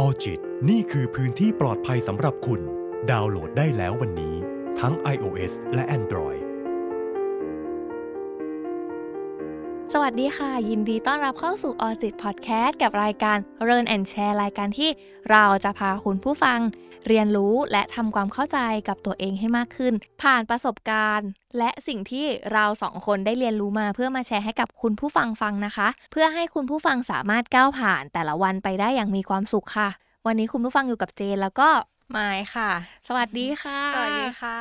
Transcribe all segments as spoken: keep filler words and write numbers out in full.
ออจิตนี่คือพื้นที่ปลอดภัยสำหรับคุณดาวน์โหลดได้แล้ววันนี้ทั้ง ไอ โอ เอส และ Android สวัสดีค่ะยินดีต้อนรับเข้าสู่ Orchid Podcast กับรายการ Learn and Share รายการที่เราจะพาคุณผู้ฟังเรียนรู้และทำความเข้าใจกับตัวเองให้มากขึ้นผ่านประสบการณ์และสิ่งที่เราสองคนได้เรียนรู้มาเพื่อมาแชร์ให้กับคุณผู้ฟังฟังนะคะเพื่อให้คุณผู้ฟังสามารถก้าวผ่านแต่ละวันไปได้อย่างมีความสุขค่ะวันนี้คุณผู้ฟังอยู่กับเจนแล้วก็มายค่ะสวัสดีค่ะสวัสดีค่ะ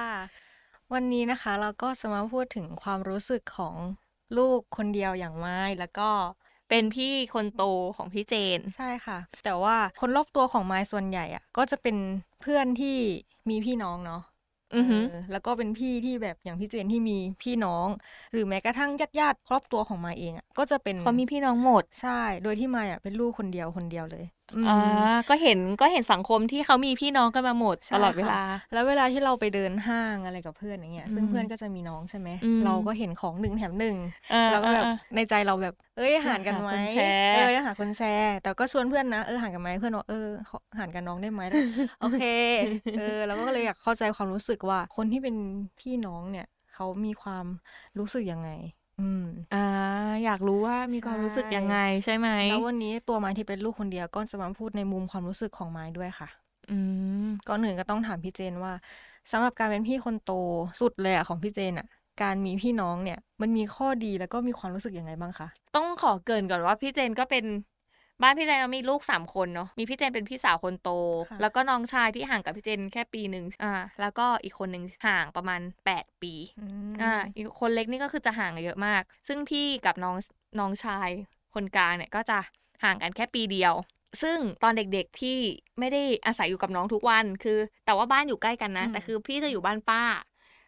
วันนี้นะคะเราก็จะมาพูดถึงความรู้สึกของลูกคนเดียวอย่างมายแล้วก็เป็นพี่คนโตของพี่เจนใช่ค่ะแต่ว่าคนรอบตัวของมายส่วนใหญ่อ่ะก็จะเป็นเพื่อนที่มีพี่น้องเนาะอือฮึแล้วก็เป็นพี่ที่แบบอย่างพี่เจนที่มีพี่น้องหรือแม้กระทั่งญาติๆครอบตัวของมายเองอ่ะก็จะเป็นเขามีพี่น้องหมดใช่โดยที่มายอ่ะเป็นลูกคนเดียวคนเดียวเลยอ่าก็เห็นก็เห็นสังคมที่เขามีพี่น้องกันมาหมดตลอดเวลาแล้วเวลาที่เราไปเดินห้างอะไรกับเพื่อนอย่างเงี้ยซึ่งเพื่อนก็จะมีน้องใช่ไหมเราก็เห็นของหนึ่งแถมหนึ่งเราก็แบบในใจเราแบบเอ้ยหารกันไหมเออหาคนแชร์แต่ก็ชวนเพื่อนนะเออหารกันไหมเพื่อนบอกเออหารกันน้องได้ไหมโอเคเออเราก็เลยอยากเข้าใจความรู้สึกว่าคนที่เป็นพี่น้องเนี่ยเขามีความรู้สึกยังไงอืมอ่าอยากรู้ว่ามีความรู้สึกยังไงใช่ไหมแล้ววันนี้ตัวไม้ที่เป็นลูกคนเดียวก็จะมาพูดในมุมความรู้สึกของไม้ด้วยค่ะอืมก่อนอื่นก็ต้องถามพี่เจนว่าสำหรับการเป็นพี่คนโตสุดเลยอ่ะของพี่เจนอ่ะการมีพี่น้องเนี่ยมันมีข้อดีแล้วก็มีความรู้สึกยังไงบ้างคะต้องขอเกริ่นก่อนว่าพี่เจนก็เป็นบ้านพี่เจนมีลูกสามคนเนาะมีพี่เจนเป็นพี่สาวคนโตแล้วก็น้องชายที่ห่างกับพี่เจนแค่ปีหนึ่งอ่าแล้วก็อีกคนหนึ่งห่างประมาณแปดปีอ่าอีกคนเล็กนี่ก็คือจะห่างเยอะมากซึ่งพี่กับน้องน้องชายคนกลางเนี่ยก็จะห่างกันแค่ปีเดียวซึ่งตอนเด็กๆพี่ไม่ได้อาศัยอยู่กับน้องทุกวันคือแต่ว่าบ้านอยู่ใกล้กันนะแต่คือพี่จะอยู่บ้านป้า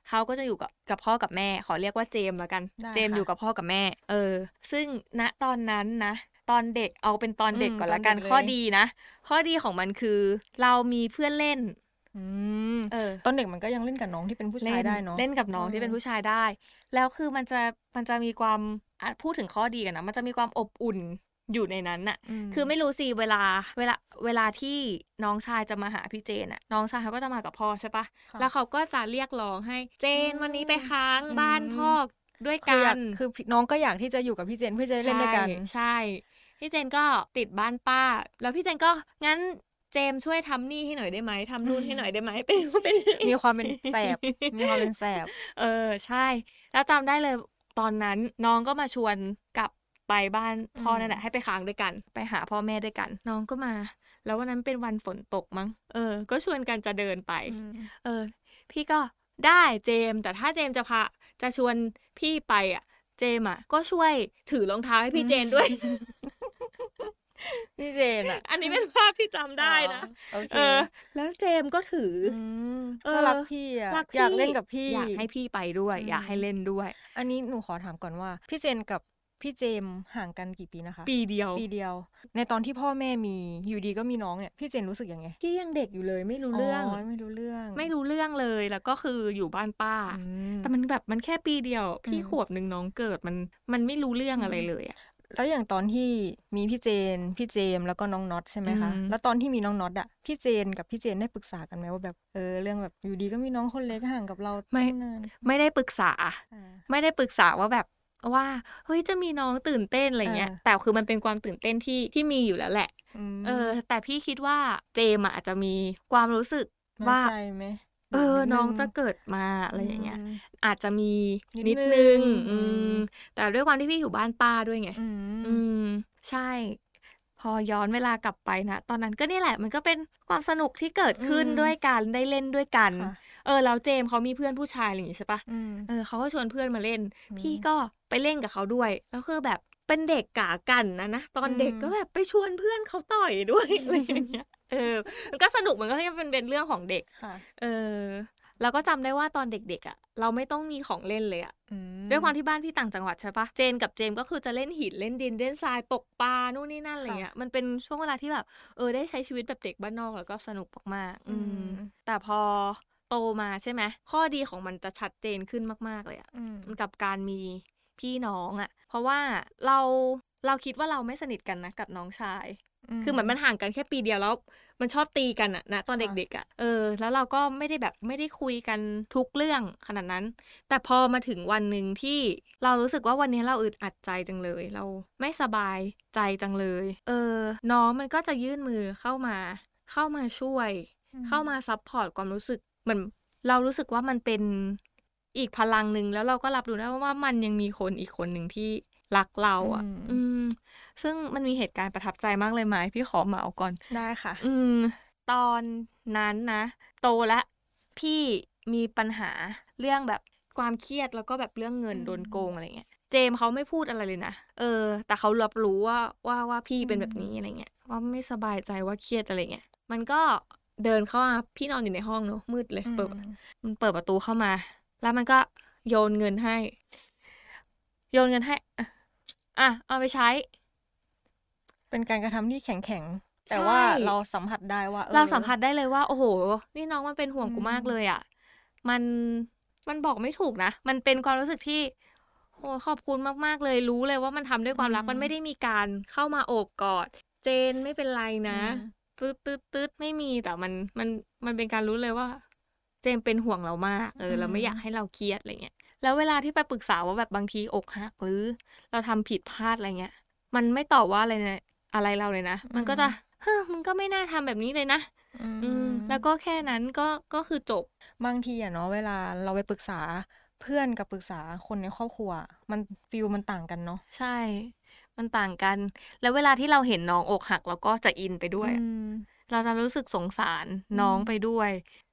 เขาก็จะอยู่กับกับพ่อกับแม่ขอเรียกว่าเจมแล้วกันเจมอยู่กับพ่อกับแม่เออซึ่งณตอนนั้นนะตอนเด็กเอาเป็นตอนเด็กก่อนละกันข้อดีนะข้อดีของมันคือเรามีเพื่อนเล่นอืมเออตอนเด็กมันก็ยังเล่นกับน้องที่เป็นผู้ชายได้เนาะเล่นกับน้องที่เป็นผู้ชายได้แล้วคือมันจะมันจะมีความพูดถึงข้อดีกันนะมันจะมีความอบอุ่นอยู่ในนั้นน่ะคือไม่รู้สิเวลาเวลาเวลาที่น้องชายจะมาหาพี่เจนน่ะน้องชายเขาก็จะมากับพ่อใช่ปะแล้วเขาก็จะเรียกร้องให้เจนวันนี้ไปค้างบ้านพ่อด้วยกันคือน้องก็อยากที่จะอยู่กับพี่เจนเพื่อจะเล่นด้วยกันใช่พี่เจนก็ติดบ้านป้าแล้วพี่เจนก็งั้นเจมช่วยทำนี่ให้หน่อยได้ไหมทำนู่นให้หน่อยได้ไหมเป็นเป็นมีความเป็นแสบมีความเป็นแสบเออใช่แล้วจำได้เลยตอนนั้นน้องก็มาชวนกลับไปบ้านพ่อนั่นแหละให้ไปค้างด้วยกันไปหาพ่อแม่ด้วยกันน้องก็มาแล้ววันนั้นเป็นวันฝนตกมั้งเออก็ชวนกันจะเดินไปเออพี่ก็ได้เจมแต่ถ้าเจมจะพาจะชวนพี่ไปอ่ะเจมอ่ะก็ช่วยถือรองเท้าให้พี่เจนด้วยพี่เจนอ่ะอันนี้เป็นภาพที่จำได้นะเออแล้วเจมก็ถือก็รักพี่อ่ะอยากเล่นกับพี่อยากให้พี่ไปด้วยอยากให้เล่นด้วยอันนี้หนูขอถามก่อนว่าพี่เจนกับพี่เจมห่างกันกี่ปีนะคะปีเดียวปีเดียวในตอนที่พ่อแม่มีอยู่ดีก็มีน้องเนี่ยพี่เจนรู้สึกยังไงพี่ยังเด็กอยู่เลยไม่รู้เรื่องไม่รู้เรื่องไม่รู้เรื่องเลยแล้วก็คืออยู่บ้านป้าแต่มันแบบมันแค่ปีเดียวพี่ขวบนึงน้องเกิดมันมันไม่รู้เรื่องอะไรเลยอ่ะแล้วอย่างตอนที่มีพี่เจนพี่เจมแล้วก็น้องน็อตใช่ไหมคะแล้วตอนที่มีน้องน็อตอ่ะพี่เจนกับพี่เจนได้ปรึกษากันไหมว่าแบบเออเรื่องแบบอยู่ดีก็มีน้องคนเล็กห่างกับเราไม่ไม่ได้ปรึกษาไม่ได้ปรึกษาว่าแบบว่าเฮ้ยจะมีน้องตื่นเต้นอะไรเงี้ยแต่คือมันเป็นความตื่นเต้นที่ที่มีอยู่แล้วแหละเออแต่พี่คิดว่าเจมอาจจะมีความรู้สึกว่าเออน้องจะเกิดมาอะไรอย่างเงี้ยอาจจะมีนิดนึงแต่ด้วยความที่พี่อยู่บ้านป้าด้วยไงอืมใช่พอย้อนเวลากลับไปนะตอนนั้นก็นี่แหละมันก็เป็นความสนุกที่เกิดขึ้นด้วยกันได้เล่นด้วยกันเออแล้วเจมเขามีเพื่อนผู้ชายอะไรอย่างงี้ใช่ปะเออเขาก็ชวนเพื่อนมาเล่นพี่ก็ไปเล่นกับเขาด้วยแล้วคือแบบเป็นเด็กกากันนะนะตอนเด็กก็แบบไปชวนเพื่อนเขาต่อยด้วยอะไรอย่างเงี้ยเออมันก็สนุกมันก็ยังเป็นเรื่องของเด็กเออแล้วก็จำได้ว่าตอนเด็กๆอ่ะเราไม่ต้องมีของเล่นเลยอ่ะด้วยความที่บ้านพี่ต่างจังหวัดใช่ปะเจนกับเจมก็คือจะเล่นหินเล่นดินเล่นทรายตกปลานู่นนี่นั่นอะไรเงี้ยมันเป็นช่วงเวลาที่แบบเออได้ใช้ชีวิตแบบเด็กบ้านนอกแล้วก็สนุกมากๆอืมแต่พอโตมาใช่ไหมข้อดีของมันจะชัดเจนขึ้นมากๆเลยอ่ะกับการมีพี่น้องอ่ะเพราะว่าเราเราคิดว่าเราไม่สนิทกันนะกับน้องชาย คือเหมือนมันห่างกันแค่ปีเดียวแล้วมันชอบตีกันอะนะตอนเด็กๆอะเออแล้วเราก็ไม่ได้แบบไม่ได้คุยกันทุกเรื่องขนาดนั้นแต่พอมาถึงวันหนึ่งที่เรารู้สึกว่าวันนี้เราอึดอัดใจจังเลยเราไม่สบายใจจังเลยเออน้องมันก็จะยื่นมือเข้ามาเข้ามาช่วยเข้ามาซัพพอร์ตความรู้สึกเหมือนเรารู้สึกว่ามันเป็นอีกพลังหนึ่งแล้วเราก็รับรู้ได้ว่ามันยังมีคนอีกคนหนึ่งที่รักเราอ่ะอืมซึ่งมันมีเหตุการณ์ประทับใจมากเลยไหมพี่ขอมาเอาก่อนได้ค่ะอืมตอนนั้นนะโตแล้วพี่มีปัญหาเรื่องแบบความเครียดแล้วก็แบบเรื่องเงินโดนโกงอะไรเงี้ยเจมเขาไม่พูดอะไรเลยนะเออแต่เขารับรู้ว่าว่าว่าพี่เป็นแบบนี้อะไรเงี้ยว่าไม่สบายใจว่าเครียดอะไรเงี้ยมันก็เดินเข้ามาพี่นอนอยู่ในห้องเนอะมืดเลยเปิดมันเปิดประตูเข้ามาแล้วมันก็โยนเงินให้โยนเงินให้อ่ะเอาไปใช้เป็นการกระทำที่แข็งๆแต่ว่าเราสัมผัสได้ว่า เ, เราสัมผัสได้เลยว่าโอ้โหนี่น้องมันเป็นห่วงกูมากเลยอ่ะมันมันบอกไม่ถูกนะมันเป็นความรู้สึกที่โอ้ขอบคุณมากๆเลยรู้เลยว่ามันทำด้วยความรักมันไม่ได้มีการเข้ามาโอบกอดเจนไม่เป็นไรนะตืดตืดตืดไม่มีแต่มันมันมันเป็นการรู้เลยว่าเจมเป็นห่วงเรามากเออเราไม่อยากให้เราเครียดอะไรเงี้ยแล้วเวลาที่ไปปรึกษาว่าแบบบางทีอกหักหรือเราทำผิดพลาดอะไรเงี้ยมันไม่ตอบว่าอะไรนะอะไรเราเลยนะมันก็จะเฮ้อมึงก็ไม่น่าทำแบบนี้เลยนะอืมแล้วก็แค่นั้นก็ก็คือจบบางทีอะเนาะเวลาเราไปปรึกษาเพื่อนกับปรึกษาคนในครอบครัวมันฟีลมันต่างกันเนาะใช่มันต่างกันแล้วเวลาที่เราเห็นน้องอกหักเราก็จะอินไปด้วยเราจะรู้สึกสงสารน้องไปด้วย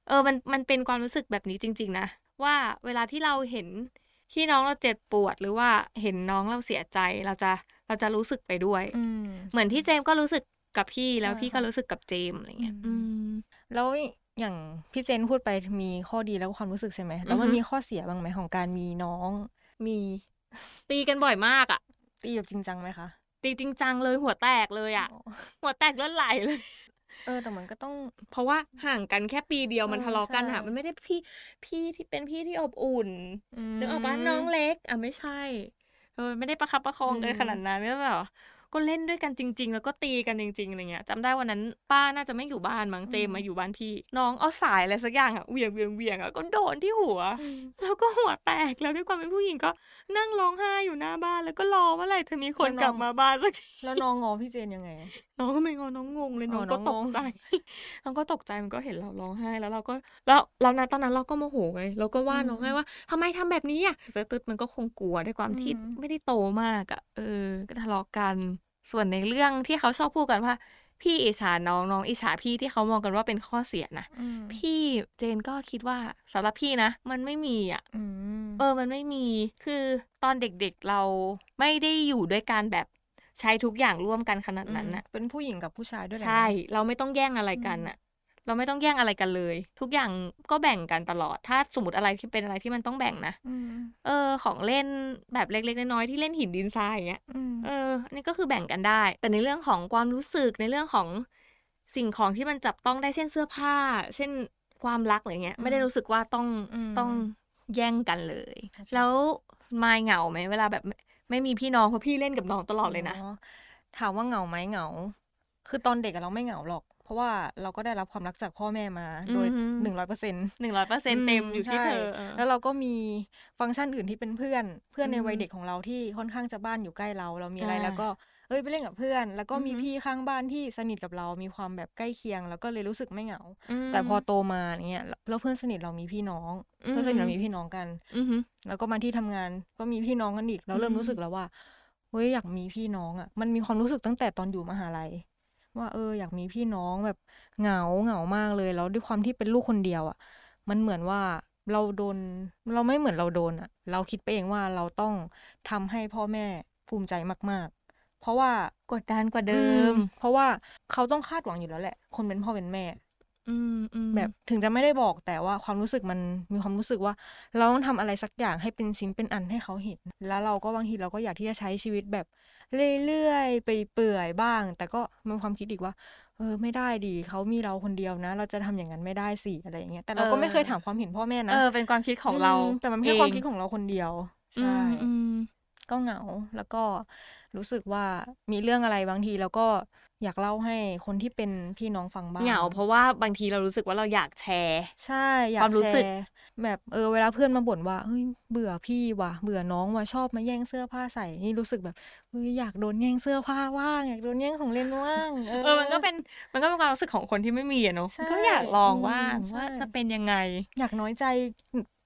เออมันมันเป็นความรู้สึกแบบนี้จริงๆนะว่าเวลาที่เราเห็นที่น้องเราเจ็บปวดหรือว่าเห็นน้องเราเสียใจเราจะเราจะรู้สึกไปด้วยเหมือนที่เจมก็รู้สึกกับพี่แล้วพี่ก็รู้สึกกับเจมอะไรเงี้ยแล้วอย่างพี่เจนพูดไปมีข้อดีแล้วความรู้สึกใช่ไหมแล้วมันมีข้อเสียบ้างไหมของการมีน้องมีตีกันบ่อยมากอะตีแบบจริงจังไหมคะตีจริงจังเลยหัวแตกเลยอะ oh. หัวแตกเลือดไหลเลยเออแต่มันก็ต้องเพราะว่าห่างกันแค่ปีเดียวมันทะเลาะกันอะมันไม่ได้พี่พี่ที่เป็นพี่ที่อบอุ่นนึกออกปะน้องเล็กอ่ะไม่ใช่เออไม่ได้ประคับประคองกันขนาดนั้นไม่ใช่หรอก็เล่นด้วยกันจริงๆแล้วก็ตีกันจริงๆอะไรเงี้ยจำได้วันนั้นป้าน่าจะไม่อยู่บ้านมั้งเจมมาอยู่บ้านพี่น้องเอาสายอะไรสักอย่างอะเหวี่ยงเหวี่ยงเหวี่ยงแล้วก็โดนที่หัวแล้วก็หัวแตกแล้วด้วยความเป็นผู้หญิงก็นั่งร้องไห้อยู่หน้าบ้านแล้วก็รอว่าไหร่เธอมีคนกลับมาบ้านสักทีแล้วน้องงอพี่เจนยังไงน้องก็ไม่งอน้องงงเลยน้องก็ตกใจน้องก็ตกใจมันก็เห็นเราร้องไห้แล้วเราก็แล้วเราตอนนั้นเราก็โมโหไงเราก็ว่าน้องไงว่าทำไมทำแบบนี้อะเซอร์ตึ๊ดมันก็คงกลัวด้วยความที่ไม่ได้โตมากอะเออก็ทะเลาะกันส่วนในเรื่องที่เขาชอบพูดกันว่าพี่อิจฉาน้องน้องอิจฉาพี่ที่เขามองกันว่าเป็นข้อเสียนะพี่เจนก็คิดว่าสำหรับพี่นะมันไม่มีอ่ะเออมันไม่มีคือตอนเด็กๆเราไม่ได้อยู่ด้วยกันแบบใช้ทุกอย่างร่วมกันขนาดนั้นนะเป็นผู้หญิงกับผู้ชายด้วยใช่เราไม่ต้องแย่งอะไรกันอ่ะเราไม่ต้องแย่งอะไรกันเลยทุกอย่างก็แบ่งกันตลอดถ้าสมมติอะไรที่เป็นอะไรที่มันต้องแบ่งนะเออของเล่นแบบเล็กๆน้อยๆที่เล่นหินดินทรายอย่างเงี้ยเอออันนี้ก็คือแบ่งกันได้แต่ในเรื่องของความรู้สึกในเรื่องของสิ่งของที่มันจับต้องได้เช่นเสื้อผ้าเช่นความรักอะไรเงี้ยไม่ได้รู้สึกว่าต้องต้องแย่งกันเลยแล้วมายเหงาไหมเวลาแบบไม่มีพี่น้องเพราะพี่เล่นกับน้องตลอดเลยนะถามว่าเหงาไหมเหงาคือตอนเด็กเราไม่เหงาหรอกเพราะว่าเราก็ได้รับความรักจากพ่อแม่มาโดย หนึ่งร้อยเปอร์เซ็นต์ หนึ่งร้อยเปอร์เซ็นต์ เต็มอยู่ที่เธอแล้วเราก็มีฟังก์ชันอื่นที่เป็นเพื่อนเพื่อนในวัยเด็กของเราที่ค่อนข้างจะบ้านอยู่ใกล้เราเรามีอะไรแล้วก็เอ้ยไปเล่นกับเพื่อนแล้วก็มีพี่ข้างบ้านที่สนิทกับเรามีความแบบใกล้เคียงแล้วก็เลยรู้สึกไม่เหงาแต่พอโตมาอย่างเงี้ยแล้วเพื่อนสนิทเรามีพี่น้องเพื่อนสนิทเรามีพี่น้องกันแล้วก็มาที่ทำงานก็มีพี่น้องกันอีกเราเริ่มรู้สึกแล้วว่าเฮ้ยอยากมีพี่น้องอ่ะมันมีความรู้สึกตั้งแต่ตอนอยู่มหาลัยว่าเอออยากมีพี่น้องแบบเหงาเหงามากเลยแล้วด้วยความที่เป็นลูกคนเดียวอ่ะมันเหมือนว่าเราโดนเราไม่เหมือนเราโดนอ่ะเราคิดไปเองว่าเราต้องทำให้พ่อแม่ภูมิใจมากๆเพราะว่ากดดันกว่าเดิมเพราะว่าเขาต้องคาดหวังอยู่แล้วแหละคนเป็นพ่อเป็นแม่แบบถึงจะไม่ได้บอกแต่ว่าความรู้สึกมันมีความรู้สึกว่าเราต้องทำอะไรสักอย่างให้เป็นชิ้นเป็นอันให้เขาเห็นแล้วเราก็บางทีเราก็อยากที่จะใช้ชีวิตแบบเรื่อยๆไปเปื่อยบ้างแต่ก็มีความคิดอีกว่าเออไม่ได้ดีเขามีเราคนเดียวนะเราจะทำอย่างนั้นไม่ได้สิอะไรอย่างเงี้ยแต่เราก็ไม่เคยถามความเห็นพ่อแม่นะเออเป็นความคิดของเราแต่มันเป็นความคิดของเราคนเดียวใช่ ก็เหงาแล้วก็รู้สึกว่ามีเรื่องอะไรบางทีแล้วก็อยากเล่าให้คนที่เป็นพี่น้องฟังบ้างเหงาเพราะว่าบางทีเรารู้สึกว่าเราอยากแชร์ใช่อยากแชร์ความรู้สึกแบบเออเวลาเพื่อนมาบ่นว่าเฮ้ยเบื่อพี่ว่ะเบื่อน้องว่ะชอบมาแย่งเสื้อผ้าใส่นี่รู้สึกแบบเฮ้ยอยากโดนแย่งเสื้อผ้าว่างอยากโดนแย่งของเล่นว่างเออมันก็เป็นมันก็เป็นความรู้สึกของคนที่ไม่มีเนาะก็อยากลองว่าว่าจะเป็นยังไงอยากน้อยใจ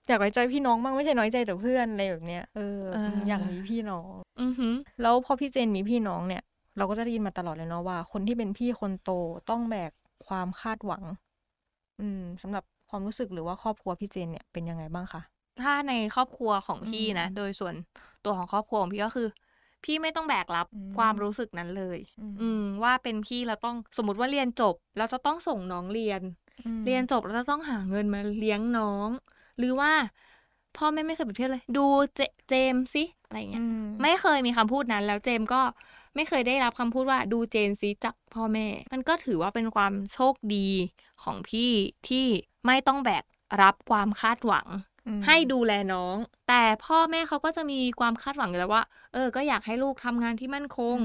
อยากไว้ใจพี่น้องบ้างไม่ใช่น้อยใจแต่เพื่อนอะไรแบบเนี้ยเอออยากมีพี่น้องอือฮึแล้วพอพี่เจนมีพี่น้องเนี่ยเราก็จะได้ยินมาตลอดเลยเนาะว่าคนที่เป็นพี่คนโตต้องแบกความคาดหวังอืมสำหรับความรู้สึกหรือว่าครอบครัวพี่เจนเนี่ยเป็นยังไงบ้างคะถ้าในครอบครัวของพี่นะโดยส่วนตัวของครอบครัวของพี่ก็คือพี่ไม่ต้องแบกรับความรู้สึกนั้นเลยอืมว่าเป็นพี่เราต้องสมมติว่าเรียนจบเราจะต้องส่งน้องเรียนเรียนจบเราจะต้องหาเงินมาเลี้ยงน้องหรือว่าพ่อแม่ไม่เคยแบบเทียบเลยดูเจเจมสิอะไรเงี้ยไม่เคยมีคำพูดนั้นแล้วเจมก็ไม่เคยได้รับคำพูดว่าดูเจนสิจากพ่อแม่มันก็ถือว่าเป็นความโชคดีของพี่ที่ไม่ต้องแบกรับความคาดหวังให้ดูแลน้องแต่พ่อแม่เขาก็จะมีความคาดหวังอยู่แล้วว่าเออก็อยากให้ลูกทำงานที่มั่นคง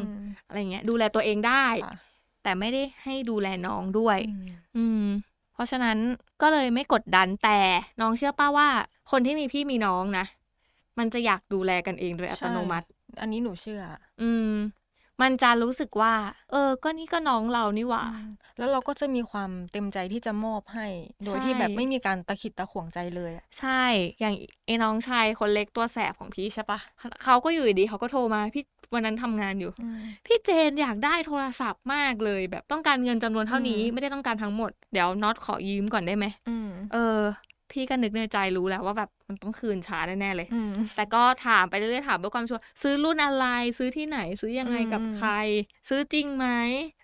อะไรเงี้ยดูแลตัวเองได้แต่ไม่ได้ให้ดูแลน้องด้วยอืมเพราะฉะนั้นก็เลยไม่กดดันแต่น้องเชื่อป่ะว่าคนที่มีพี่มีน้องนะมันจะอยากดูแลกันเองโดยอัตโนมัติอันนี้หนูเชื่ออืมมันจะรู้สึกว่าเออก็นี่ก็น้องเรานี่หว่าแล้วเราก็จะมีความเต็มใจที่จะมอบให้โดยที่แบบไม่มีการตะขิดตะขวงใจเลยใช่อย่างไอ้น้องชายคนเล็กตัวแสบของพี่ใช่ปะเขาก็อยู่ดีเขาก็โทรมาพี่วันนั้นทำงานอยู่พี่เจนอยากได้โทรศัพท์มากเลยแบบต้องการเงินจำนวนเท่านี้ไม่ได้ต้องการทั้งหมดเดี๋ยวน็อตขอยืมก่อนได้ไหมเออพี่ก็นึกในใจรู้แล้วว่าแบบมันต้องคืนช้าแน่ๆเลยแต่ก็ถามไปเรื่อยๆถามด้วยความชัวร์ซื้อรุ่นอะไรซื้อที่ไหนซื้อยังไงกับใครซื้อจริงไหม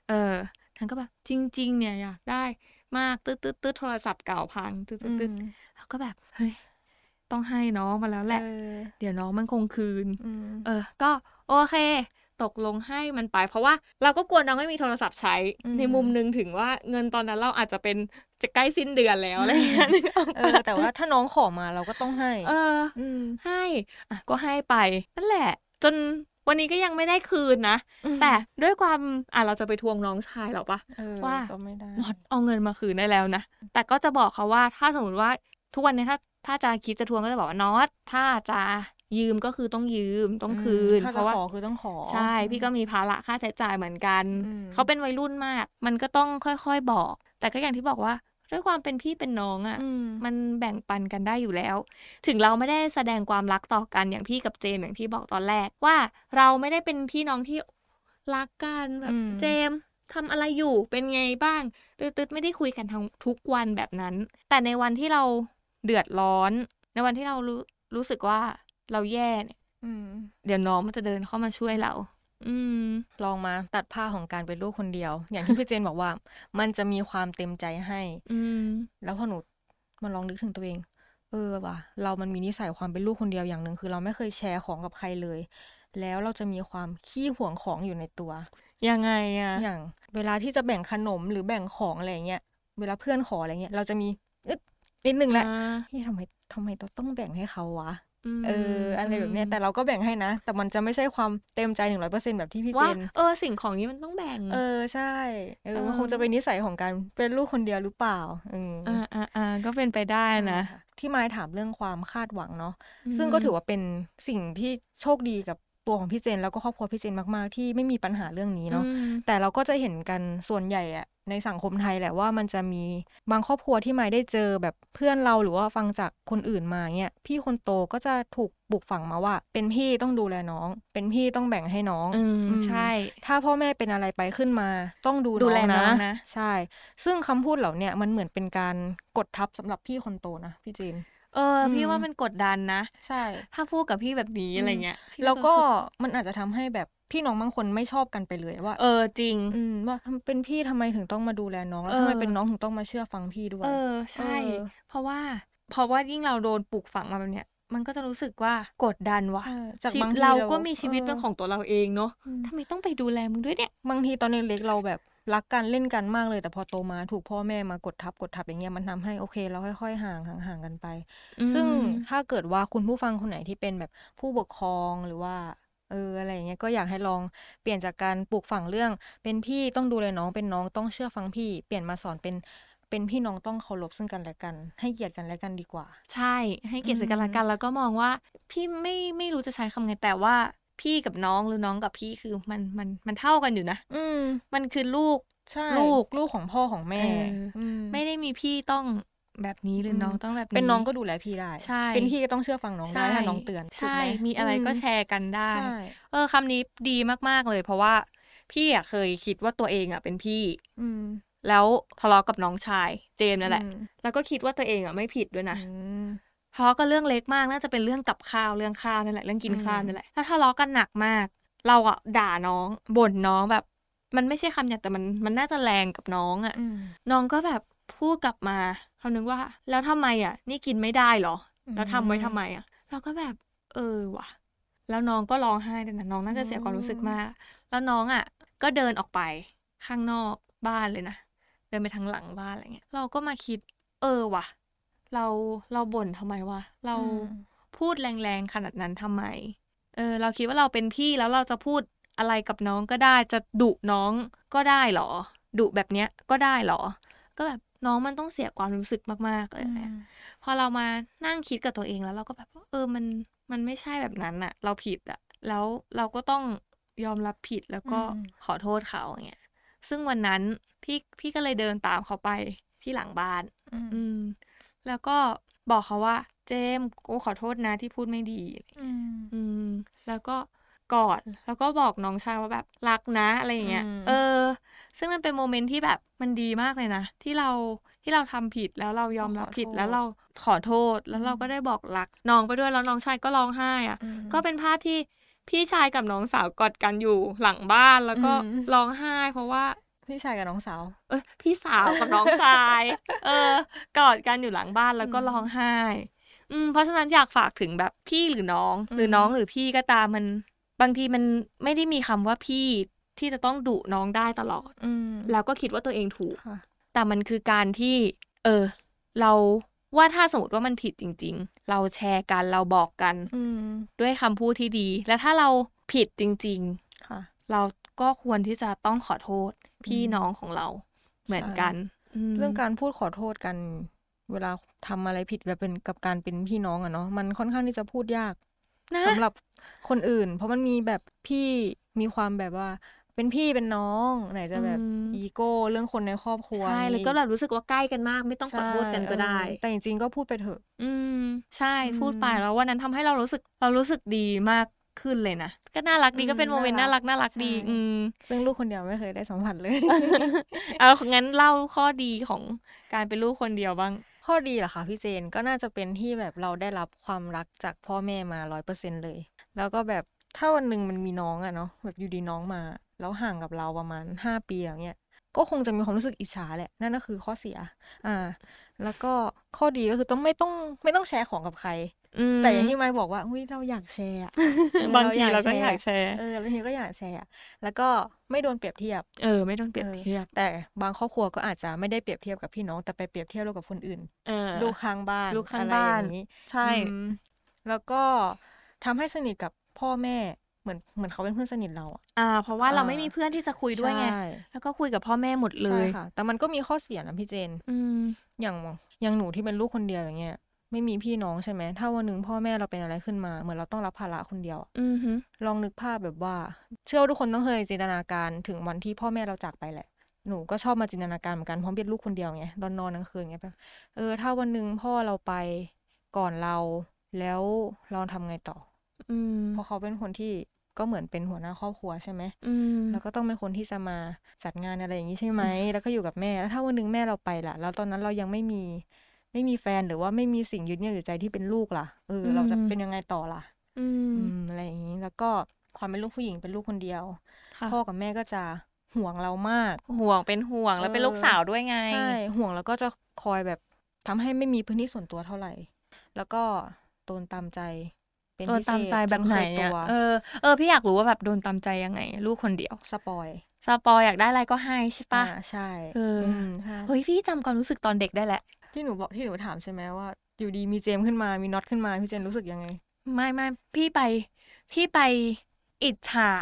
เออทั้งก็แบบจริงๆเนี่ยอยากได้มากตืดๆๆโทรศัพท์เก่าพังตืดๆแล้วก็แบบเฮ้ยต้องให้น้องมาแล้วแหละ เ, เดี๋ยวน้องมันคงคืนเออก็โอเคตกลงให้มันไปเพราะว่าเราก็กลัวน้องไม่มีโทรศัพท์ใช้ในมุมนึงถึงว่าเงินตอนนั้นเราอาจจะเป็นจะใกล้สิ้นเดือนแล้วอะไรอย่างเงี้ยเออแต่ว่าถ้าน้องขอมาเราก็ต้องให้เออให้อ่ะก็ให้ไปนั่นแหละจนวันนี้ก็ยังไม่ได้คืนนะแต่ด้วยความอ่ะเราจะไปทวงน้องชายเราปะว่าหมดเอาเงินมาคืนได้แล้วนะแต่ก็จะบอกเขาว่าถ้าสมมติว่าทุกวันนี้ถ้าถ้าจะคิดจะทวงก็จะบอกว่าน็อตถ้าจะยืมก็คือต้องยืมต้องคืนเพราะว่าขอคือต้องขอใช่พี่ก็มีภาระค่าใช้จ่ายเหมือนกันเขาเป็นวัยรุ่นมากมันก็ต้องค่อยๆบอกแต่ก็อย่างที่บอกว่าด้วยความเป็นพี่เป็นน้องอ่ะมันแบ่งปันกันได้อยู่แล้วถึงเราไม่ได้แสดงความรักต่อกันอย่างพี่กับเจมอย่างที่บอกตอนแรกว่าเราไม่ได้เป็นพี่น้องที่รักกันแบบเจมทำอะไรอยู่เป็นไงบ้างตืดๆไม่ได้คุยกันทุกวันแบบนั้นแต่ในวันที่เราเดือดร้อนในวันที่เรารู้รู้สึกว่าเราแย่เนี่ยเดี๋ยวน้องมันจะเดินเข้ามาช่วยเราอืมลองมาตัดผ้าของการเป็นลูกคนเดียวอย่างที่พี่เจนบอกว่ามันจะมีความเต็มใจให้อืมแล้วพอหนูมันลองนึกถึงตัวเองเออว่ะเรามันมีนิสัยความเป็นลูกคนเดียวอย่างนึงคือเราไม่เคยแชร์ของกับใครเลยแล้วเราจะมีความขี้หวงของอยู่ในตัวยังไงอะอย่างเวลาที่จะแบ่งขนมหรือแบ่งของอะไรเงี้ยเวลาเพื่อนขออะไรเงี้ยเราจะมีนิดนึงแหละนี่ทำไมทำไมเราต้องแบ่งให้เขาวะเอออะไรแบบเนี้ยแต่เราก็แบ่งให้นะแต่มันจะไม่ใช่ความเต็มใจ หนึ่งร้อยเปอร์เซ็นต์ แบบที่พี่เจนเออสิ่งของนี้มันต้องแบ่งเออใช่เออมันคงจะเป็นนิสัยของการเป็นลูกคนเดียวหรือเปล่าอืมอ่าๆๆก็เป็นไปได้นะที่มายถามเรื่องความคาดหวังเนาะซึ่งก็ถือว่าเป็นสิ่งที่โชคดีกับตัวของพี่เจนแล้วก็ครอบครัวพี่เจนมากๆที่ไม่มีปัญหาเรื่องนี้เนาะแต่เราก็จะเห็นกันส่วนใหญ่อะในสังคมไทยแหละว่ามันจะมีบางครอบครัวที่ไม่ได้เจอแบบเพื่อนเราหรือว่าฟังจากคนอื่นมาเนี่ยพี่คนโตก็จะถูกปลูกฝังมาว่าเป็นพี่ต้องดูแลน้องเป็นพี่ต้องแบ่งให้น้องอืมใช่ถ้าพ่อแม่เป็นอะไรไปขึ้นมาต้องดูน้องนะนะใช่ซึ่งคำพูดเหล่าเนี้ยมันเหมือนเป็นการกดทับสำหรับพี่คนโตนะพี่เจนเออพี่ว่ามันกดดันนะใช่ถ้าพูดกับพี่แบบนี้อะไรเงี้ยแล้วก็มันอาจจะทำให้แบบพี่น้องบางคนไม่ชอบกันไปเลยว่าเออจริงว่าเป็นพี่ทำไมถึงต้องมาดูแลน้องแล้วทำไมเป็นน้องถึงต้องมาเชื่อฟังพี่ด้วยเออใช่เพราะว่าเพราะว่ายิ่งเราโดนปลูกฝังมาแบบเนี้ยมันก็จะรู้สึกว่ากดดันว่ะจากบางทีเราก็มีชีวิตเป็นของตัวเราเองเนาะทำไมต้องไปดูแลมึงด้วยเนี่ยบางทีตอนเล็กเราแบบรักกันเล่นกันมากเลยแต่พอโตมาถูกพ่อแม่มากดทับกดทับอย่างเงี้ยมันทำให้โอเคเราค่อยๆห่างห่างห่างกันไปซึ่งถ้าเกิดว่าคุณผู้ฟังคนไหนที่เป็นแบบผู้ปกครองหรือว่า เอออะไรอย่างเงี้ยก็อยากให้ลองเปลี่ยนจากการปลูกฝังเรื่อง เป็นพี่ต้องดูแลน้อง เป็นน้องต้องเชื่อฟังพี่ เปลี่ยนมาสอนเป็น เป็นพี่น้องต้องเคารพซึ่งกันและกัน ให้เกียรติกันและกันดีกว่า ใช่ ให้เกียรติซึ่งกันและกัน แล้วก็มองว่าพี่ไม่ไม่รู้จะใช้คำไงแต่ว่าพี่กับน้องหรือน้องกับพี่คือมันมันมันเท่ากันอยู่นะอืมมันคือลูกใช่ลูกลูกของพ่อของแม่ไม่ได้มีพี่ต้องแบบนี้หรือน้องต้องแบบนี้เป็นน้องก็ดูแลพี่ได้ใช่เป็นพี่ก็ต้องเชื่อฟังน้องได้ถ้าน้องเตือนใช่มีอะไรก็แชร์กันได้เออคำนี้ดีมากๆเลยเพราะว่าพี่อ่ะเคยคิดว่าตัวเองอ่ะเป็นพี่แล้วทะเลาะกับน้องชายเจมนั่นแหละแล้วก็คิดว่าตัวเองอ่ะไม่ผิดด้วยนะทะเลาะกันเรื่องเล็กมากน่าจะเป็นเรื่องกับข้าวเรื่องข้าวนั่นแหละเรื่องกินข้าวนั่นแหละแล้วทะเลาะกันหนักมากเราอ่ะด่าน้องบ่นน้องแบบมันไม่ใช่คำหยาบแต่มันมันน่าจะแรงกับน้องอ่ะน้องก็แบบพูดกลับมาคำนึงว่าแล้วทำไมอ่ะนี่กินไม่ได้หรอแล้วทำไว้ทำไมอ่ะเราก็แบบเออว่ะแล้วน้องก็ร้องไห้แต่น้องน่าจะเสียความรู้สึกมากแล้วน้องอ่ะก็เดินออกไปข้างนอกบ้านเลยนะเดินไปทางหลังบ้านอะไรเงี้ยเราก็มาคิดเออว่ะเราเราบ่นทำไมวะเราพูดแรงๆขนาดนั้นทำไมเออเราคิดว่าเราเป็นพี่แล้วเราจะพูดอะไรกับน้องก็ได้จะดุน้องก็ได้หรอดุแบบเนี้ยก็ได้หรอก็แบบน้องมันต้องเสียความรู้สึกมากๆเลยพอเรามานั่งคิดกับตัวเองแล้วเราก็แบบเออมันมันไม่ใช่แบบนั้นอะเราผิดอะแล้วเราก็ต้องยอมรับผิดแล้วก็ขอโทษเขาอย่างเงี้ยซึ่งวันนั้นพี่พี่ก็เลยเดินตามเขาไปที่หลังบ้านอืมแล้วก็บอกเขาว่าเจมกูขอโทษนะที่พูดไม่ดีอืมแล้วก็กอดแล้วก็บอกน้องชายว่าแบบรักนะอะไรอย่างเงี้ยเออซึ่งมันเป็นโมเมนต์ที่แบบมันดีมากเลยนะที่เราที่เราทำผิดแล้วเรายอมรับผิดแล้วเราขอโทษแล้วเราก็ได้บอกรักน้องไปด้วยแล้วน้องชายก็ร้องไห้อ่ะก็เป็นภาพที่พี่ชายกับน้องสาวกอดกันอยู่หลังบ้านแล้วก็ร้องไห้เพราะว่าพี่ชายกับน้องสาวเออพี่สาวกับน้องชายเออกอดกันอยู่หลังบ้านแล้วก็ร้องไห้อืมเพราะฉะนั้นอยากฝากถึงแบบพี่หรือน้องหรือน้องหรือพี่ก็ตามมันบางทีมันไม่ได้มีคำว่าพี่ที่จะต้องดุน้องได้ตลอดแล้วก็คิดว่าตัวเองถูกแต่มันคือการที่เออเราว่าถ้าสมมติว่ามันผิดจริงๆเราแชร์กันเราบอกกันด้วยคำพูดที่ดีและถ้าเราผิดจริงๆเราก็ควรที่จะต้องขอโทษพี่น้องของเราเหมือนกันเรื่องการพูดขอโทษกันเวลาทำอะไรผิดแบบเป็นกับการเป็นพี่น้องอะเนาะมันค่อนข้างที่จะพูดยากนะสำหรับคนอื่นเพราะมันมีแบบพี่มีความแบบว่าเป็นพี่เป็นน้องไหนจะแบบอีโก้เรื่องคนในครอบครัวใช่แล้วก็แบบรู้สึกว่าใกล้กันมากไม่ต้องขอโทษกันก็ได้แต่จริงๆก็พูดไปเถอะอืมใช่พูดไปแล้ววันนั้นทำให้เรารู้สึกเรารู้สึกดีมากขึ้นเลยนะก็น่ารักดีก็เป็นโมเมนต์น่ารักน่ารักดีอืมซึ่งลูกคนเดียวไม่เคยได้สัมผัสเลย เอางั้นเล่าข้อดีของการเป็นลูกคนเดียวบ้างข้อดีเหรอคะพี่เจนก็น่าจะเป็นที่แบบเราได้รับความรักจากพ่อแม่มา ร้อยเปอร์เซ็นต์ เลยแล้วก็แบบถ้าวันหนึ่งมันมีน้องอะเนาะแบบอยู่ดีน้องมาแล้วห่างกับเราประมาณห้าปีอย่างเงี้ยก็คงจะมีความรู้สึกอิจฉาแหละนั่นก็คือข้อเสียอ่าแล้วก็ข้อดีก็คือต้องไม่ต้องไม่ต้องแชร์ของกับใครแต่อย่างที่ไมค์บอกว่าอุ้ยเราอยากแชร์ บางทีเราก็อยากแชร์เออบางทีก็อยากแชร์แล้วก็ไม่โดนเปรียบเทียบเออไม่โดนเปรียบเทียบแต่บางครอบครัวก็อาจจะไม่ได้เปรียบเทียบกับพี่น้องแต่ไปเปรียบเทียบกับคนอื่นลูกข้างบ้านอะไรอย่างนี้ใช่แล้วก็ทำให้สนิทกับพ่อแม่เหมือนเหมือนเขาเป็นเพื่อนสนิทเราอ่ะอ่าเพราะว่าเราไม่มีเพื่อนที่จะคุยด้วยไงแล้วก็คุยกับพ่อแม่หมดเลยใช่ค่ะแต่มันก็มีข้อเสียนะพี่เจนอืมอย่างอย่างหนูที่เป็นลูกคนเดียวอย่างเงี้ยไม่มีพี่น้องใช่ไหมถ้าวันหนึ่งพ่อแม่เราเป็นอะไรขึ้นมาเหมือนเราต้องรับภาระคนเดียวอือฮึลองนึกภาพแบบว่าเชื่อว่าทุกคนต้องเคยจินตนาการถึงวันที่พ่อแม่เราจากไปแหละหนูก็ชอบมาจินตนาการเหมือนกันเพราะเป็นลูกคนเดียวไงตอนนอนกลางคืนไงแบบเออถ้าวันหนึ่งพ่อเราไปก่อนเราแล้วเราทำไงต่อเพราะเขาเป็นคนที่ก็เหมือนเป็นหัวหน้าครอบครัวใช่ไหมแล้วก็ต้องเป็นคนที่จะมาจัดงานอะไรอย่างนี้ใช่ไหมแล้วก็อยู่กับแม่แล้วถ้าวันนึงแม่เราไปล่ะแล้วตอนนั้นเรายังไม่มีไม่มีแฟนหรือว่าไม่มีสิ่งยึดเหนี่ยวจิตใจที่เป็นลูกล่ะเออเราจะเป็นยังไงต่อล่ะอืมอะไรอย่างนี้แล้วก็ความเป็นลูกผู้หญิงเป็นลูกคนเดียวพ่อกับแม่ก็จะห่วงเรามากห่วงเป็นห่วงแล้วเป็นลูกสาวด้วยไงใช่ห่วงแล้วก็จะคอยแบบทำให้ไม่มีพื้นที่ส่วนตัวเท่าไหร่แล้วก็โดนตามใจโดนตามใจแบบไหนอ่ะเออเออพี่อยากรู้ว่าแบบโดนตามใจยังไงลูกคนเดียวสปอยสปอยอยากได้อะไรก็ให้ใช่ปะอ่าใช่เออเฮ้ยพี่จำความรู้สึกตอนเด็กได้แหละที่หนูบอกที่หนูถามใช่ไหมว่าอยู่ดีมีเจมขึ้นมามีน็อตขึ้นมาพี่เจนรู้สึกยังไงไม่ไม่พี่ไปพี่ไป อิจฉา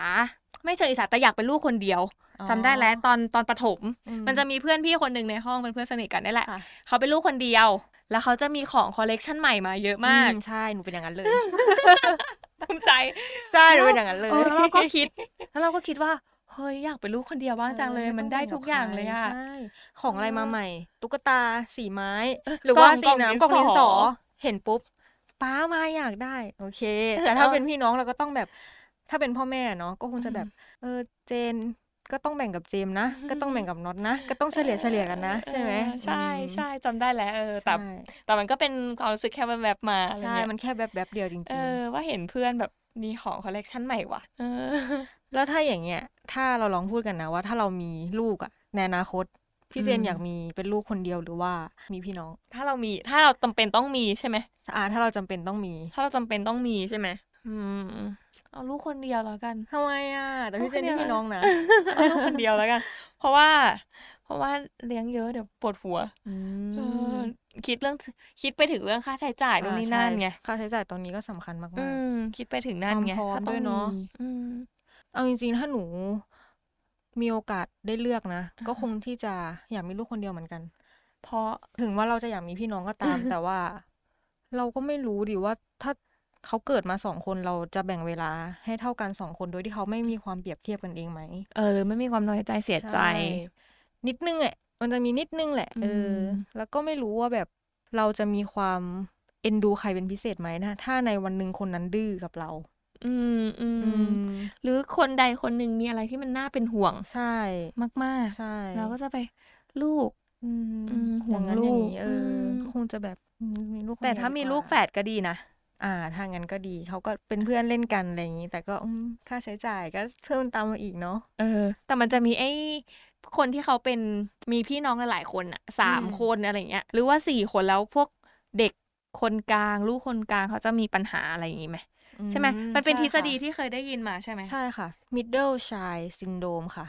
ไม่เชิงอิจฉาแต่อยากเป็นลูกคนเดียวจำได้แล้วตอนตอนประถมมันจะมีเพื่อนพี่คนหนึ่งในห้องเป็นเพื่อนสนิทกันนี่แหละเขาเป็นลูกคนเดียวแล้วเขาจะมีของคอลเลกชันใหม่มาเยอะมากใช่หนูเป็นอย่างนั้นเลยภูมิใจใช่หนูเป็นอย่างนั้นเลยแล้วเราก็คิดแล้วเราก็คิดว่าเฮ้ยอยากเป็นลูกคนเดียวบ้างจังเลยมันได้ทุกอย่างเลยอะของอะไรมาใหม่ตุ๊กตาสีไม้หรือว่าสีน้ำกล่องดินสอเห็นปุ๊บป้ามาอยากได้โอเคแต่ถ้าเป็นพี่น้องเราก็ต้องแบบถ้าเป็นพ่อแม่เนาะก็คงจะแบบเออเจนก็ต้องแบ่งกับเจมนะก็ต้องแบ่งกับน็อตนะก็ต้องเฉลี่ยเฉลี่ยกันนะใช่ไหมใช่ใช่จำได้แล้วเออแต่แต่มันก็เป็นความรู้สึกแค่แบบมาใช่มันแค่แบบแบบเดียวจริงๆเออว่าเห็นเพื่อนแบบมีของคอลเลกชันใหม่ว่ะเออแล้วถ้าอย่างเงี้ยถ้าเราลองพูดกันนะว่าถ้าเรามีลูกอะในอนาคตพี่เจนอยากมีเป็นลูกคนเดียวหรือว่ามีพี่น้องถ้าเรามีถ้าเราจำเป็นต้องมีใช่ไหมอ่าถ้าเราจำเป็นต้องมีถ้าเราจำเป็นต้องมีใช่ไหมอืมเอาลูกคนเดียวแล้วกันทำไมอ่ะแต่พี่เจนไม่มีน้องนะเอาลูกคนเดียวแล้วกันเพราะว่าเพราะว่าเลี้ยงเยอะเดี๋ยวปวดหัวคิดเรื่องคิดไปถึงเรื่องค่าใช้จ่ายตรงนี้นั่นไงค่าใช้จ่ายตรงนี้ก็สำคัญมากๆคิดไปถึงนั่นไงด้วยเนาะเอาจริงๆถ้าหนูมีโอกาสได้เลือกนะก็คงที่จะอยากมีลูกคนเดียวเหมือนกันเพราะถึงว่าเราจะอยากมีพี่น้องก็ตามแต่ว่าเราก็ไม่รู้ดิว่าถ้าเขาเกิดมาสองคนเราจะแบ่งเวลาให้เท่ากันสองคนโดยที่เขาไม่มีความเปรียบเทียบกันเองไหมเออหรือไม่มีความน้อยใจเสียใจนิดนึงแหละมันจะมีนิดนึงแหละเออแล้วก็ไม่รู้ว่าแบบเราจะมีความเอ็นดูใครเป็นพิเศษไหมนะถ้าในวันหนึ่งคนนั้นดื้อกับเราอืมอืมหรือคนใดคนหนึ่งมีอะไรที่มันน่าเป็นห่วงใช่มากๆใช่เราก็จะไปลูกอืมห่วงลูกเออคงจะแบบมีลูกแต่ถ้ามีลูกแฝดก็ดีนะอ่าทางนั้นก็ดีเขาก็เป็นเพื่อนเล่นกันอะไรอย่างนี้แต่ก็ค่าใช้จ่ายก็เพิ่มตามมาอีกเนาะเออแต่มันจะมีไอ้คนที่เขาเป็นมีพี่น้องหลายคนอ่ะสามคนอะไรเงี้ยหรือว่าสี่คนแล้วพวกเด็กคนกลางลูกคนกลางเขาจะมีปัญหาอะไรอย่างนี้ไหมใช่ไหมมันเป็นทฤษฎีที่เคยได้ยินมาใช่ไหมใช่ค่ะ middle child syndrome ค่ะ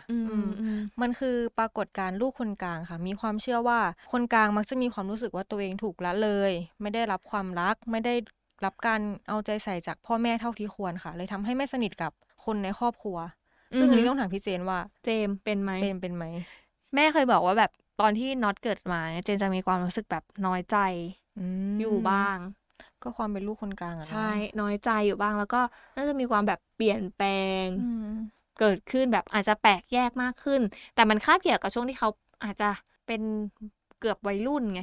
มันคือปรากฏการณ์ลูกคนกลางค่ะมีความเชื่อว่าคนกลางมักจะมีความรู้สึกว่าตัวเองถูกละเลยไม่ได้รับความรักไม่ได้รับการเอาใจใส่จากพ่อแม่เท่าที่ควรค่ะเลยทำให้ไม่สนิทกับคนในครอบครัวซึ่งอันนี้ต้องถามพี่เจนว่าเจมเป็นไหมเป็นเป็นไหมแม่เคยบอกว่าแบบตอนที่น็อตเกิดมาเจนจะมีความรู้สึกแบบน้อยใจอยู่บ้างก็ความเป็นลูกคนกลางอะใช่น้อยใจอยู่บ้างแล้วก็น่าจะมีความแบบเปลี่ยนแปลงเกิดขึ้นแบบอาจจะแปลกแยกมากขึ้นแต่มันคาบเกี่ยวกับช่วงที่เขาอาจจะเป็นเกือบวัยรุ่นไง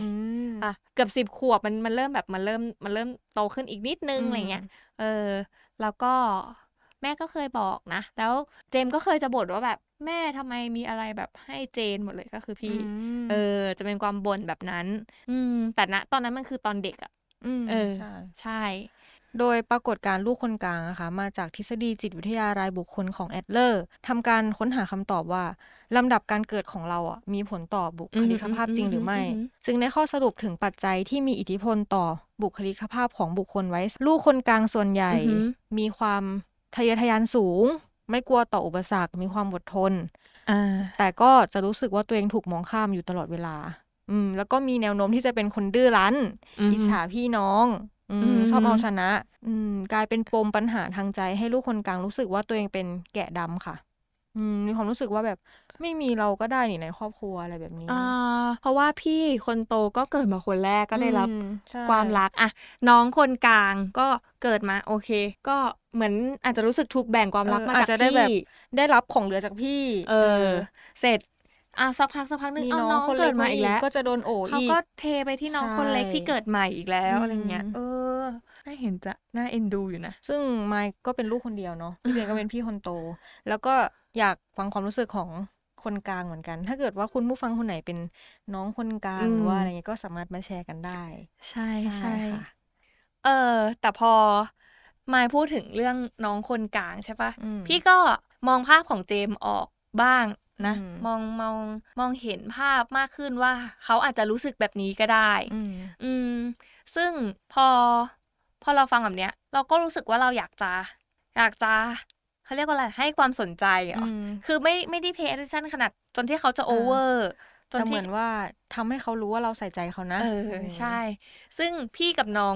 อ่ะเกือบสิบขวบมันมันเริ่มแบบมันเริ่มมันเริ่มโตขึ้นอีกนิดนึงอะไรเงี้ยเออแล้วก็แม่ก็เคยบอกนะแล้วเจมก็เคยจะบ่นว่าแบบแม่ทำไมมีอะไรแบบให้เจนหมดเลยก็คือพี่เออจะเป็นความบ่นแบบนั้นอืมแต่ณตอนนั้นมันคือตอนเด็กอ่ะเออใช่โดยปรากฏการณ์ลูกคนกลางนะคะมาจากทฤษฎีจิตวิทยารายบุคคลของแอดเลอร์ทำการค้นหาคำตอบว่าลำดับการเกิดของเราอ่ะมีผลต่อบุคลิกภาพจริงหรือไม่ซึ่งได้ข้อสรุปถึงปัจจัยที่มีอิทธิพลต่อบุคลิกภาพของบุคคลไว้ลูกคนกลางส่วนใหญ่มีความทะเยอทะยานสูงไม่กลัวต่ออุปสรรคมีความอดทนแต่ก็จะรู้สึกว่าตัวเองถูกมองข้ามอยู่ตลอดเวลาอืมแล้วก็มีแนวโน้มที่จะเป็นคนดื้อรั้นอิจฉาพี่น้องชอบเอาชนะกลายเป็นปมปัญหาทางใจให้ลูกคนกลางรู้สึกว่าตัวเองเป็นแกะดำค่ะมีความรู้สึกว่าแบบไม่มีเราก็ได้นี่ในครอบครัวอะไรแบบนี้เพราะว่าพี่คนโตก็เกิดมาคนแรกก็ได้รับความรักอะน้องคนกลางก็เกิดมาโอเคก็เหมือนอาจจะรู้สึกถูกแบ่งความรักมาจากพี่ได้รับของเหลือจากพี่เออเสร็จอ้าวสักพักสักพักนึงเอาน้องเกิดมาอีกแล้วก็จะโดนโอ๋อีกเขาก็เทไปที่น้องคนเล็กที่เกิดใหม่อีกแล้วอะไรเงี้ยเออน่าเห็นจะน่าเอ็นดูอยู่นะซึ่งไมค์ก็เป็นลูกคนเดียวเนาะพี่เจนก็เป็นพี่คนโตแล้วก็อยากฟังความรู้สึกของคนกลางเหมือนกันถ้าเกิดว่าคุณผู้ฟังคนไหนเป็นน้องคนกลางหรือว่าอะไรเงี้ยก็สามารถมาแชร์กันได้ใช่ใช่ค่ะเออแต่พอไมค์พูดถึงเรื่องน้องคนกลางใช่ปะพี่ก็มองภาพของเจมออกบ้างนะมองมองมองเห็นภาพมากขึ้นว่าเขาอาจจะรู้สึกแบบนี้ก็ได้อืมซึ่งพอพอเราฟังแบบเนี้ยเราก็รู้สึกว่าเราอยากจะอยากจะเขาเรียกว่าอะไรให้ความสนใจเหรอคือไม่ไม่ได้ pay attention ขนาดจนที่เขาจะ over จนเหมือนว่าทำให้เขารู้ว่าเราใส่ใจเขานะเออใช่ซึ่งพี่กับน้อง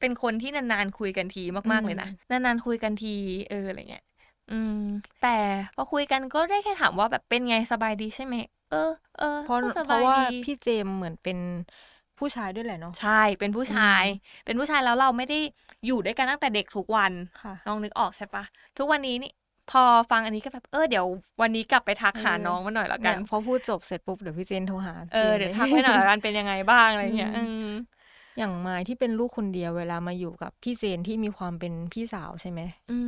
เป็นคนที่นานๆคุยกันทีมากๆเลยนะนานๆคุยกันทีเอออะไรเงี้ย อืมแต่พอคุยกันก็ได้แค่ถามว่าแบบเป็นไงสบายดีใช่ไหมเออเออเพราะเพราะว่าพี่เจมเหมือนเป็นผู้ชายด้วยแหละเนาะใช่เป็นผู้ชายเป็นผู้ชายแล้วเราไม่ได้อยู่ด้วยกันตั้งแต่เด็กทุกวันน้องนึกออกใช่ปะทุกวันนี้นี่พอฟังอันนี้ก็แบบเออเดี๋ยววันนี้กลับไปทักหาน้องมาหน่อยละกันพอพูดจบเสร็จปุ๊บเดี๋ยวพี่เจนโทรหาเออเดี๋ยวทักให้หน่อยละกันเป็นยังไงบ้างอะไรเงี้ยอย่างมายที่เป็นลูกคนเดียวเวลามาอยู่กับพี่เจนที่มีความเป็นพี่สาวใช่ไหม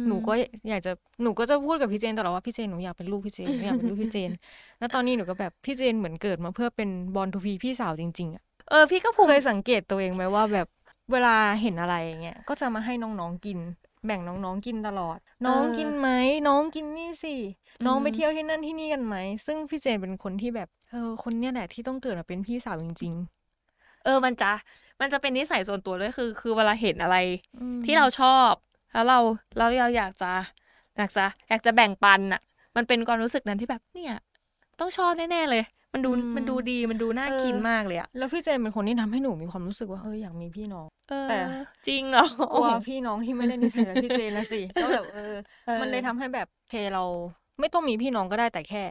หนูก็อยากจะหนูก็จะพูดกับพี่เจนตลอดว่าพี่เจนหนูอยากเป็นลูกพี่เจนหนูอยากเป็นลูกพี่เจนแล้วตอนนี้หนูก็แบบพี่เจนเหมือนเกิดมาเพื่อเป็นบอนทูพีพี่สาวจริงๆอ่ะเออพี่ก็เคยสังเกตตัวเองไหมว่าแบบเวลาเห็นอะไรอย่างเงี้ยก็จะมาให้น้องๆกินแบ่งน้องๆกินตลอดน้องกินไหมน้องกินนี่สิน้องไปเที่ยวที่นั่นที่นี่กันไหมซึ่งพี่เจนเป็นคนที่แบบเออคนเนี้ยแหละที่ต้องเกิดมาเป็นพี่สาวจริงๆเออมันจะมันจะเป็นนิสัยส่วนตัวด้วยคือคือเวลาเห็นอะไรที่เราชอบแล้วเราเราเราอยากจะอยากจะอยากจะแบ่งปันอ่ะมันเป็นความรู้สึกนั้นที่แบบเนี่ยต้องชอบแน่ๆเลยมันดูมันดูดีมันดูน่ากินมากเลยอะแล้วพี่เจมเป็นคนที่ทำให้หนูมีความรู้สึกว่าเอออยากมีพี่น้องแต่จริงเหรอกลัวพี่น้องที่ไม่ได้นิสัยแบบพี่เจมนะสิก็แบบเออมันเลยทำให้แบบเคเราไม่ต้องมีพี่น้องก็ได้แต่แค่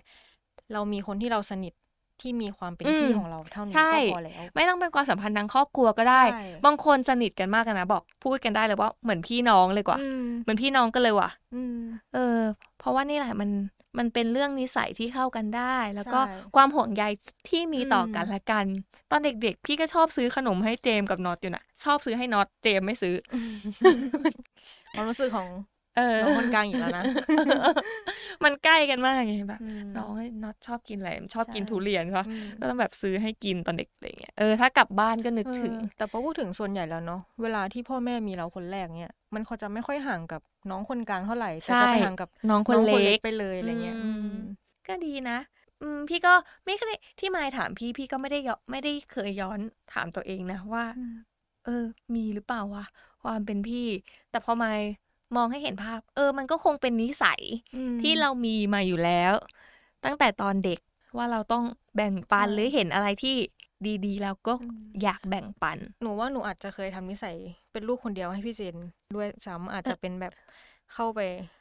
เรามีคนที่เราสนิทที่มีความเป็นพี่ของเราเท่านี้ก็พอแล้วไม่ต้องเป็นความสัมพันธ์ทางครอบครัวก็ได้บางคนสนิทกันมากกันนะบอกพูดกันได้เลยว่าเหมือนพี่น้องเลยกว่าเหมือนพี่น้องกันเลยว่ะเออเพราะว่านี่แหละมันมันเป็นเรื่องนิสัยที่เข้ากันได้แล้วก็ความห่วงใยที่มีต่อกันและกันตอนเด็กๆพี่ก็ชอบซื้อขนมให้เจมกับน็อตอยู่นะชอบซื้อให้น็อตเจมไม่ซื้อความรู้สึกของเออคนกลางอยู่แล้วนะมันใกล้กันมากไงแบบน้องน็อตชอบกินอะไรชอบกินทุเรียนค่ะก็ต้องแบบซื้อให้กินตอนเด็กอะไรเงี้ยเออถ้ากลับบ้านก็นึกถึงแต่พอพูดถึงส่วนใหญ่แล้วเนาะเวลาที่พ่อแม่มีเราคนแรกเนี่ยมันเขาจะไม่ค่อยห่างกับน้องคนกลางเท่าไหร่แต่จะไปห่างกับน้องคนเล็กไปเลยอะไรเงี้ยก็ดีนะพี่ก็ไม่เคยที่มายถามพี่พี่ก็ไม่ได้ไม่ได้เคยย้อนถามตัวเองนะว่าเออมีหรือเปล่าวะความเป็นพี่แต่พอมายมองให้เห็นภาพเออมันก็คงเป็นนิสัยที่เรามีมาอยู่แล้วตั้งแต่ตอนเด็กว่าเราต้องแบ่งปันหรือเห็นอะไรที่ดีๆเราก็อยากแบ่งปันหนูว่าหนูอาจจะเคยทำนิสัยเป็นลูกคนเดียวให้พี่เจนด้วยซ้ำอาจจะเป็นแบบเข้าไป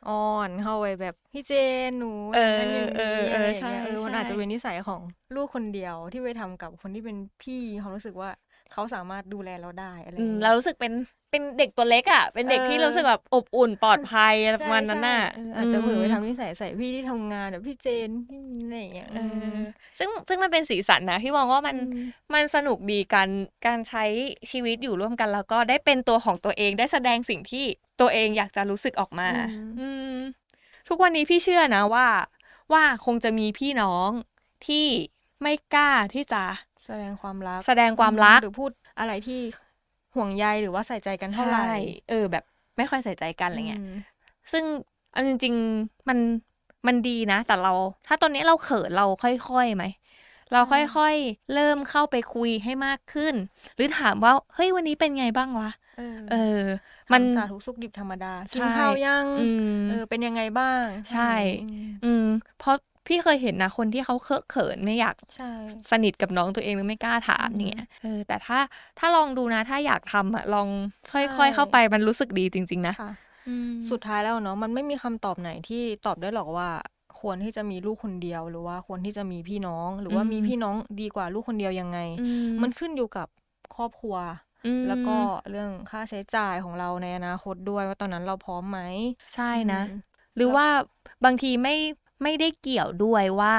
อ้อนเข้าไปแบบพี่เจนหนูเออเออเออใช่มันอาจจะเป็นนิสัยของลูกคนเดียวที่ไปทำกับคนที่เป็นพี่เขารู้สึกว่าเขาสามารถดูแลเราได้อะไรเรารู้สึกเป็นเป็นเด็กตัวเล็กอ่ะเป็นเด็กที่รู้สึกแบบอบอุ่นปลอดภัยอะไรประมาณนั้นน่ะอาจจะเหมือนไปทำนิสัยใส่พี่ที่ทำงานแบบพี่เจนพี่อะไรอย่างเงี้ยซึ่งซึ่งมันเป็นสีสันนะพี่มองว่ามันมันสนุกดีการการใช้ชีวิตอยู่ร่วมกันแล้วก็ได้เป็นตัวของตัวเองได้แสดงสิ่งที่ตัวเองอยากจะรู้สึกออกมาทุกวันนี้พี่เชื่อนะว่าว่าคงจะมีพี่น้องที่ไม่กล้าที่จะแสดงความรักแสดงความรักหรือพูดอะไรที่ห่วงใยหรือว่าใส่ใจกันเท่าไหร่เออแบบไม่ค่อยใส่ใจกันอะไรเงี้ยซึ่งเอาจริงๆมันมันดีนะแต่เราถ้าตอนนี้เราเขินเราค่อยๆไหมเราค่อยๆเริ่มเข้าไปคุยให้มากขึ้นหรือถามว่าเฮ้ยวันนี้เป็นไงบ้างวะเออมันสาธุสุขดิบธรรมดากินข้าวยังเออเป็นยังไงบ้างใช่อืมเพราะพี่เคยเห็นนะคนที่เขาเคอะเขินไม่อยากสนิทกับน้องตัวเองหรือไม่กล้าถามอย่างเงี้ยเออแต่ถ้าถ้าลองดูนะถ้าอยากทำอ่ะลองค่อยๆเข้าไปมันรู้สึกดีจริงๆนะสุดท้ายแล้วเนาะมันไม่มีคำตอบไหนที่ตอบได้หรอกว่าควรที่จะมีลูกคนเดียวหรือว่าควรที่จะมีพี่น้องหรือว่ามีพี่น้องดีกว่าลูกคนเดียวยังไงมันขึ้นอยู่กับครอบครัวแล้วก็เรื่องค่าใช้จ่ายของเราในอนาคตด้วยว่าตอนนั้นเราพร้อมไหมใช่นะหรือว่าบางทีไม่ไม่ได้เกี่ยวด้วยว่า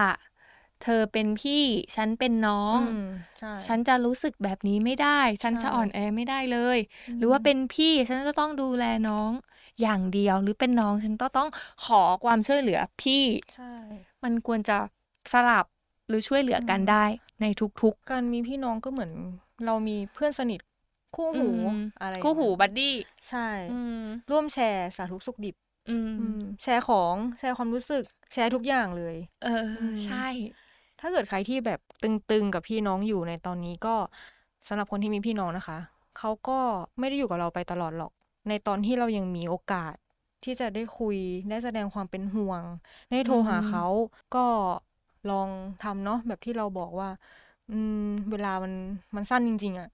เธอเป็นพี่ฉันเป็นน้องฉันจะรู้สึกแบบนี้ไม่ได้ฉันจะอ่อนแอไม่ได้เลยหรือว่าเป็นพี่ฉันจะต้องดูแลน้องอย่างเดียวหรือเป็นน้องฉันต้องขอความช่วยเหลือพี่มันควรจะสลับหรือช่วยเหลือกันได้ในทุกๆการมีพี่น้องก็เหมือนเรามีเพื่อนสนิทคู่หูอะไรคู่หูบัดดี้ใช่ร่วมแชร์สาธุสุขดิบแชร์ของแชร์ความรู้สึกแชร์ทุกอย่างเลยเออใช่ถ้าเกิดใครที่แบบตึงๆกับพี่น้องอยู่ในตอนนี้ก็สำหรับคนที่มีพี่น้องนะคะเขาก็ไม่ได้อยู่กับเราไปตลอดหรอกในตอนที่เรายังมีโอกาสที่จะได้คุยได้แสดงความเป็นห่วงได้โทรหาเขาก็ลองทำเนาะแบบที่เราบอกว่าเวลามันมันสั้นจริงๆอ่ะ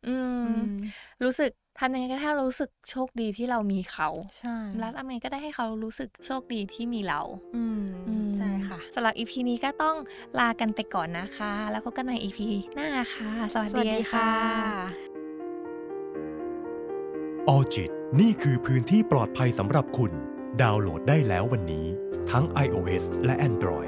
รู้สึก ทำยังไงก็ให้เรารู้สึกโชคดีที่เรามีเขาใช่แล้วทำยังไงก็ได้ให้เขารู้สึกโชคดีที่มีเราอืมใช่ค่ะสำหรับ อี พี นี้ก็ต้องลากันไปก่อนนะคะแล้วพบกันใหม่ อี พี หน้าค่ะสวัสดีค่ะออจิตนี่คือพื้นที่ปลอดภัยสำหรับคุณดาวน์โหลดได้แล้ววันนี้ทั้ง ไอ โอ เอส และ Android